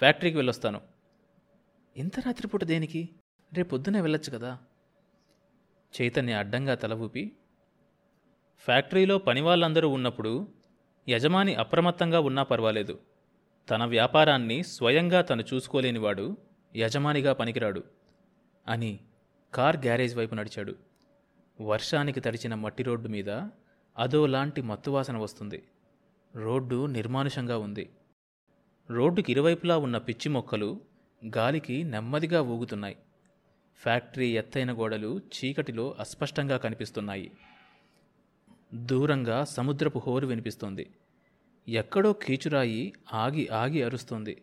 ఫ్యాక్టరీకి వెళ్ళొస్తాను. ఇంత రాత్రిపూట దేనికి? రేపొద్దునే వెళ్ళొచ్చు కదా. చైతన్య అడ్డంగా తల ఊపి, ఫ్యాక్టరీలో పనివాళ్ళందరూ ఉన్నప్పుడు యజమాని అప్రమత్తంగా ఉన్నా పర్వాలేదు. తన వ్యాపారాన్ని స్వయంగా తను చూసుకోలేనివాడు యజమానిగా పనికిరాడు అని కార్ గ్యారేజ్ వైపు నడిచాడు. వర్షానికి తడిచిన మట్టి రోడ్డు మీద అదోలాంటి మత్తువాసన వస్తుంది. రోడ్డు నిర్మానుషంగా ఉంది. రోడ్డుకి ఇరువైపులా ఉన్న పిచ్చి మొక్కలు గాలికి నెమ్మదిగా ఊగుతున్నాయి. ఫ్యాక్టరీ ఎత్తైన గోడలు చీకటిలో అస్పష్టంగా కనిపిస్తున్నాయి. దూరంగా సముద్రపు హోరు వినిపిస్తుంది. ఎక్కడో కీచురాయి ఆగి ఆగి అరుస్తుంది.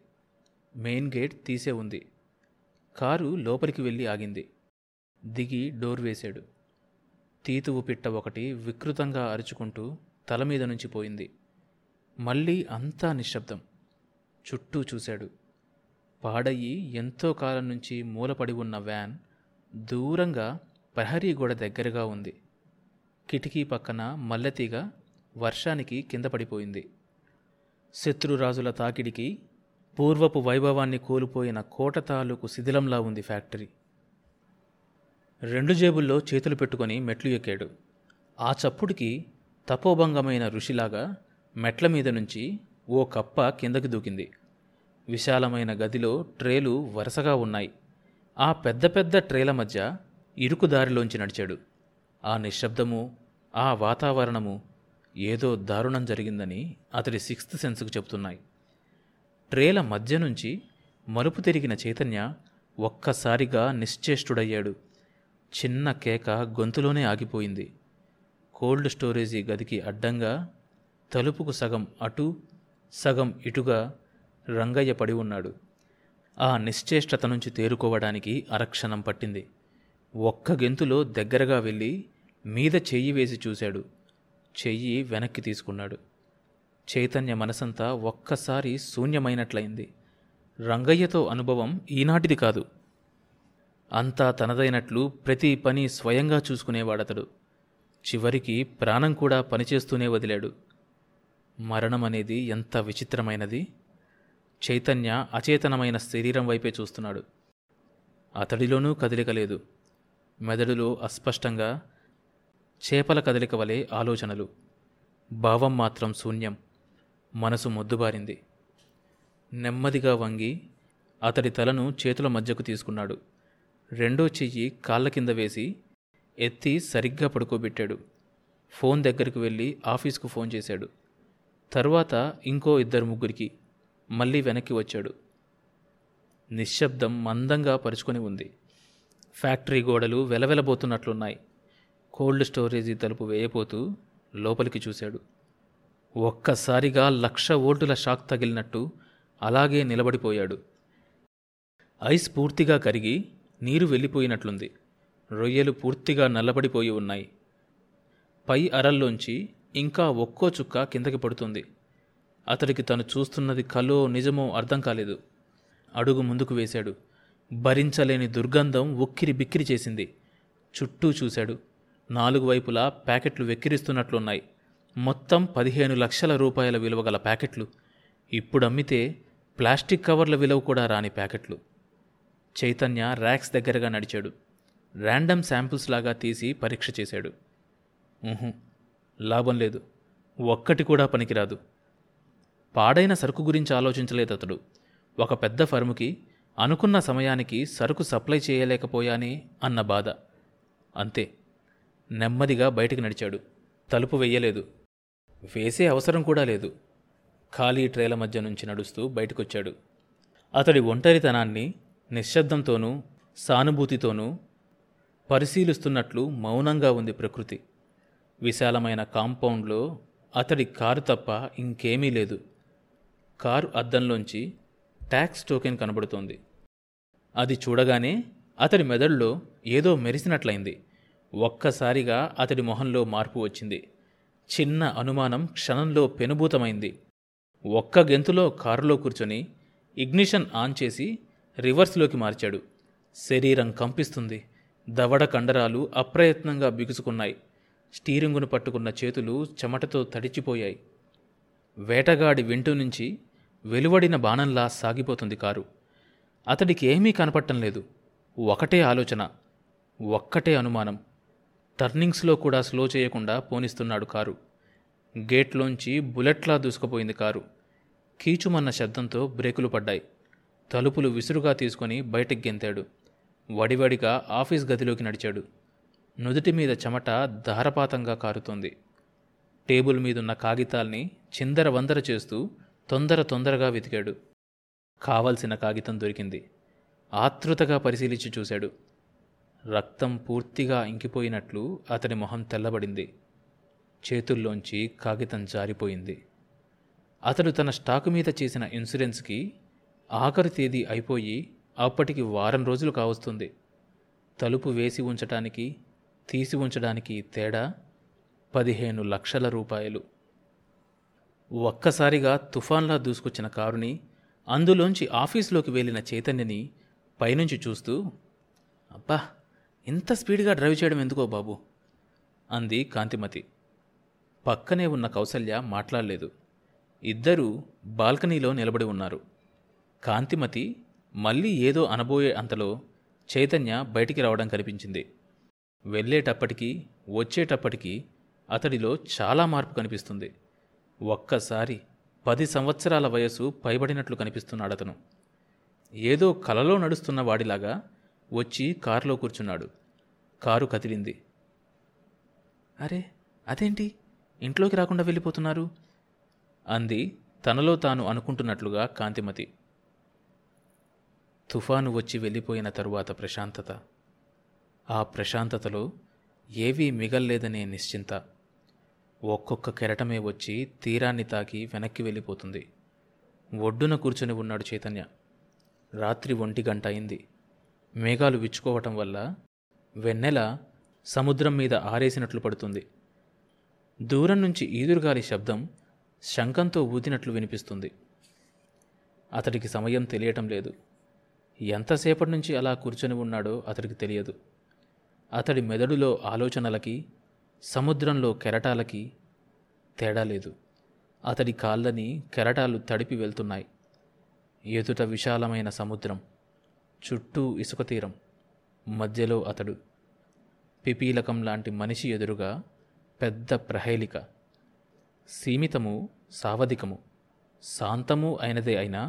మెయిన్ గేట్ తీసే ఉంది. కారు లోపలికి వెళ్ళి ఆగింది. దిగి డోర్ వేశాడు. తీతువు పిట్ట ఒకటి వికృతంగా అరుచుకుంటూ తలమీద నుంచి పోయింది. మళ్ళీ అంతా నిశ్శబ్దం. చుట్టూ చూశాడు. పాడయ్యి ఎంతో కాలం నుంచి మూలపడి ఉన్న వ్యాన్ దూరంగా ప్రహరీ గోడ దగ్గరగా ఉంది. కిటికీ పక్కన మల్లెతీగ వర్షానికి కింద పడిపోయింది. శత్రురాజుల తాకిడికి పూర్వపు వైభవాన్ని కోల్పోయిన కోట తాలూకు శిథిలంలా ఉంది ఫ్యాక్టరీ. రెండు జేబుల్లో చేతులు పెట్టుకొని మెట్లు ఎక్కాడు. ఆ చప్పుడికి తపోభంగమైన ఋషిలాగా మెట్ల మీద నుంచి ఓ కప్ప కిందకి దూకింది. విశాలమైన గదిలో ట్రేలు వరుసగా ఉన్నాయి. ఆ పెద్ద పెద్ద ట్రేల మధ్య ఇరుకుదారిలోంచి నడిచాడు. ఆ నిశ్శబ్దము, ఆ వాతావరణము ఏదో దారుణం జరిగిందని అతడి సిక్స్త్ సెన్స్కు చెబుతున్నాయి. ట్రేల మధ్య నుంచి మలుపు తిరిగిన చైతన్య ఒక్కసారిగా నిశ్చేష్టుడయ్యాడు. చిన్న కేక గొంతులోనే ఆగిపోయింది. కోల్డ్ స్టోరేజీ గదికి అడ్డంగా తలుపుకు సగం అటు సగం ఇటుగా రంగయ్య పడి ఉన్నాడు. ఆ నిశ్చేష్టత నుంచి తేరుకోవడానికి అరక్షణం పట్టింది. ఒక్క గెంతులో దగ్గరగా వెళ్ళి మీద చెయ్యి వేసి చూశాడు. చెయ్యి వెనక్కి తీసుకున్నాడు. చైతన్య మనసంతా ఒక్కసారి శూన్యమైనట్లయింది. రంగయ్యతో అనుభవం ఈనాటిది కాదు. అంతా తనదైనట్లు ప్రతి పని స్వయంగా చూసుకునేవాడతడు. చివరికి ప్రాణం కూడా పనిచేస్తూనే వదిలాడు. మరణమనేది ఎంత విచిత్రమైనది. చైతన్య అచేతనమైన శరీరం వైపే చూస్తున్నాడు. అతడిలోనూ కదలికలేదు. మెదడులో అస్పష్టంగా చేపల కదలిక వలె ఆలోచనలు. భావం మాత్రం శూన్యం. మనసు మొద్దుబారింది. నెమ్మదిగా వంగి అతడి తలను చేతుల మధ్యకు తీసుకున్నాడు. రెండో చెయ్యి కాళ్ళ కింద వేసి ఎత్తి సరిగ్గా పడుకోబెట్టాడు. ఫోన్ దగ్గరకు వెళ్ళి ఆఫీస్కు ఫోన్ చేశాడు. తర్వాత ఇంకో ఇద్దరు ముగ్గురికి. మళ్ళీ వెనక్కి వచ్చాడు. నిశ్శబ్దం మందంగా పరుచుకొని ఉంది. ఫ్యాక్టరీ గోడలు వెలవెలబోతున్నట్లున్నాయి. కోల్డ్ స్టోరేజీ తలుపు వేయబోతూ లోపలికి చూశాడు. ఒక్కసారిగా 1,00,000 వోల్టుల షాక్ తగిలినట్టు అలాగే నిలబడిపోయాడు. ఐస్ పూర్తిగా కరిగి నీరు వెళ్ళిపోయినట్లుంది. రొయ్యలు పూర్తిగా నల్లబడిపోయి ఉన్నాయి. పై అరల్లోంచి ఇంకా ఒక్కో చుక్క కిందకి పడుతుంది. అతడికి తను చూస్తున్నది కలో నిజమో అర్థం కాలేదు. అడుగు ముందుకు వేశాడు. భరించలేని దుర్గంధం ఉక్కిరి బిక్కిరి చేసింది. చుట్టూ చూశాడు. నాలుగు వైపులా ప్యాకెట్లు వెక్కిరిస్తున్నట్లున్నాయి. మొత్తం 15,00,000 రూపాయల విలువ గల ప్యాకెట్లు. ఇప్పుడు అమ్మితే ప్లాస్టిక్ కవర్ల విలువ కూడా రాని ప్యాకెట్లు. చైతన్య ర్యాక్స్ దగ్గరగా నడిచాడు. ర్యాండమ్ శాంపుల్స్ లాగా తీసి పరీక్ష చేశాడు. లాభం లేదు. ఒక్కటి కూడా పనికిరాదు. పాడైన సరుకు గురించి ఆలోచించలేదతడు. ఒక పెద్ద ఫర్ముకి అనుకున్న సమయానికి సరుకు సప్లై చేయలేకపోయానే అన్న బాధ. అంతే. నెమ్మదిగా బయటికి నడిచాడు. తలుపు వెయ్యలేదు. వేసే అవసరం కూడా లేదు. ఖాళీ ట్రేల మధ్య నుంచి నడుస్తూ బయటకొచ్చాడు. అతడి ఒంటరితనాన్ని నిశ్శబ్దంతోనూ సానుభూతితోనూ పరిశీలిస్తున్నట్లు మౌనంగా ఉంది ప్రకృతి. విశాలమైన కాంపౌండ్లో అతడి కారు తప్ప ఇంకేమీ లేదు. కారు అద్దంలోంచి ట్యాక్స్ టోకెన్ కనబడుతోంది. అది చూడగానే అతడి మెదడులో ఏదో మెరిసినట్లయింది. ఒక్కసారిగా అతడి మొహంలో మార్పు వచ్చింది. చిన్న అనుమానం క్షణంలో పెనుభూతమైంది. ఒక్క గెంతులో కారులో కూర్చొని ఇగ్నిషన్ ఆన్ చేసి రివర్స్లోకి మార్చాడు. శరీరం కంపిస్తుంది. దవడ కండరాలు అప్రయత్నంగా బిగుసుకున్నాయి. స్టీరింగును పట్టుకున్న చేతులు చెమటతో తడిచిపోయాయి. వేటగాడి వెంట నుంచి వెలువడిన బాణంలా సాగిపోతుంది కారు. అతడికి ఏమీ కనపడటం లేదు. ఒకటే ఆలోచన, ఒక్కటే అనుమానం. టర్నింగ్స్లో కూడా స్లో చేయకుండా పోనిస్తున్నాడు కారు. గేట్లోంచి బుల్లెట్లా దూసుకుపోయింది కారు. కీచుమన్న శబ్దంతో బ్రేకులు పడ్డాయి. తలుపులు విసురుగా తీసుకొని బయటికి గెంతాడు. వడివడిగా ఆఫీస్ గదిలోకి నడిచాడు. నుదుటి మీద చెమట ధారపాతంగా కారుతోంది. టేబుల్ మీదున్న కాగితాల్ని చిందరవందర చేస్తూ తొందరగా వెతికాడు. కావలసిన కాగితం దొరికింది. ఆతృతగా పరిశీలించి చూశాడు. రక్తం పూర్తిగా ఇంకిపోయినట్లు అతని మొహం తెల్లబడింది. చేతుల్లోంచి కాగితం జారిపోయింది. అతడు తన స్టాకు మీద చేసిన ఇన్సూరెన్స్కి ఆఖరి తేదీ అయిపోయి అప్పటికి వారం రోజులు కావస్తుంది. తలుపు వేసి ఉంచడానికి తీసి ఉంచడానికి తేడా 15,00,000 రూపాయలు. ఒక్కసారిగా తుఫాన్లా దూసుకొచ్చిన కారుని, అందులోంచి ఆఫీసులోకి వెళ్ళిన చైతన్యని పైనుంచి చూస్తూ, అబ్బా ఇంత స్పీడ్గా డ్రైవ్ చేయడం ఎందుకో బాబు అంది కాంతిమతి. పక్కనే ఉన్న కౌసల్య మాట్లాడలేదు. ఇద్దరూ బాల్కనీలో నిలబడి ఉన్నారు. కాంతిమతి మళ్ళీ ఏదో అనబోయే అంతలో చైతన్య బయటికి రావడం కనిపించింది. వెళ్ళేటప్పటికీ వచ్చేటప్పటికీ అతడిలో చాలా మార్పు కనిపిస్తుంది. ఒక్కసారి 10 సంవత్సరాల వయసు పైబడినట్లు కనిపిస్తున్నాడు అతను. ఏదో కలలో నడుస్తున్న వాడిలాగా వచ్చి కారులో కూర్చున్నాడు. కారు కదిలింది. అరే అదేంటి ఇంట్లోకి రాకుండా వెళ్ళిపోతున్నారు అంది తనలో తాను అనుకుంటున్నట్లుగా కాంతిమతి. తుఫాను వచ్చి వెళ్ళిపోయిన తరువాత ప్రశాంతత. ఆ ప్రశాంతతలో ఏవీ మిగల్లేదనే నిశ్చింత. ఒక్కొక్క కెరటమే వచ్చి తీరాన్ని తాకి వెనక్కి వెళ్ళిపోతుంది. ఒడ్డున కూర్చొని ఉన్నాడు చైతన్య. రాత్రి 1 గంట అయింది. మేఘాలు విచ్చుకోవటం వల్ల వెన్నెల సముద్రం మీద ఆరేసినట్లు పడుతుంది. దూరం నుంచి ఈదురుగాలి శబ్దం శంఖంతో ఊదినట్లు వినిపిస్తుంది. అతడికి సమయం తెలియటం లేదు. ఎంతసేపటి నుంచి అలా కూర్చొని ఉన్నాడో అతడికి తెలియదు. అతడి మెదడులో ఆలోచనలకి, సముద్రంలో కెరటాలకి తేడా లేదు. అతడి కాళ్ళని కెరటాలు తడిపి వెళ్తున్నాయి. ఎదుట విశాలమైన సముద్రం, చుట్టూ ఇసుక తీరం, మధ్యలో అతడు. పిపీలకం లాంటి మనిషి ఎదురుగా పెద్ద ప్రహేళిక. సీమితము సావధికము, శాంతము అయినదే అయినా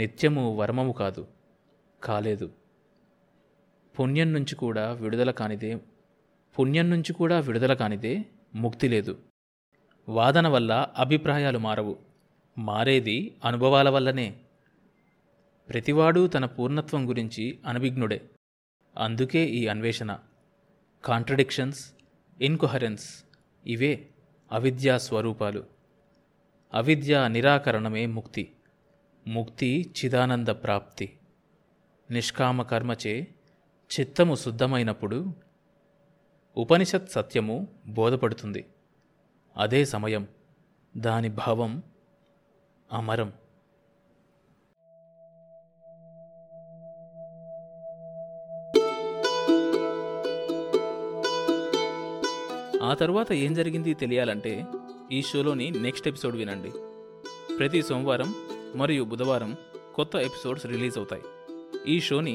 నిత్యము వర్మము కాలేదు. పుణ్యం నుంచి కూడా విడుదల కానిదే ముక్తి లేదు. వాదన వల్ల అభిప్రాయాలు మారవు. మారేది అనుభవాల వల్లనే. ప్రతివాడు తన పూర్ణత్వం గురించి అనివిజ్ఞుడే. అందుకే ఈ అన్వేషణ. కాంట్రడిక్షన్స్, ఇన్కొహరెన్స్ ఇవే అవిద్యా స్వరూపాలు. అవిద్యా నిరాకరణమే ముక్తి. ముక్తి చిదానంద ప్రాప్తి. నిష్కామ కర్మచే చిత్తము శుద్ధమైనప్పుడు ఉపనిషత్ సత్యము బోధపడుతుంది. అదే సమయం, దాని భావం అమరం. ఆ తర్వాత ఏం జరిగింది తెలియాలంటే ఈ షోలోని నెక్స్ట్ ఎపిసోడ్ వినండి. ప్రతి సోమవారం మరియు బుధవారం కొత్త ఎపిసోడ్స్ రిలీజ్ అవుతాయి. ఈ షోని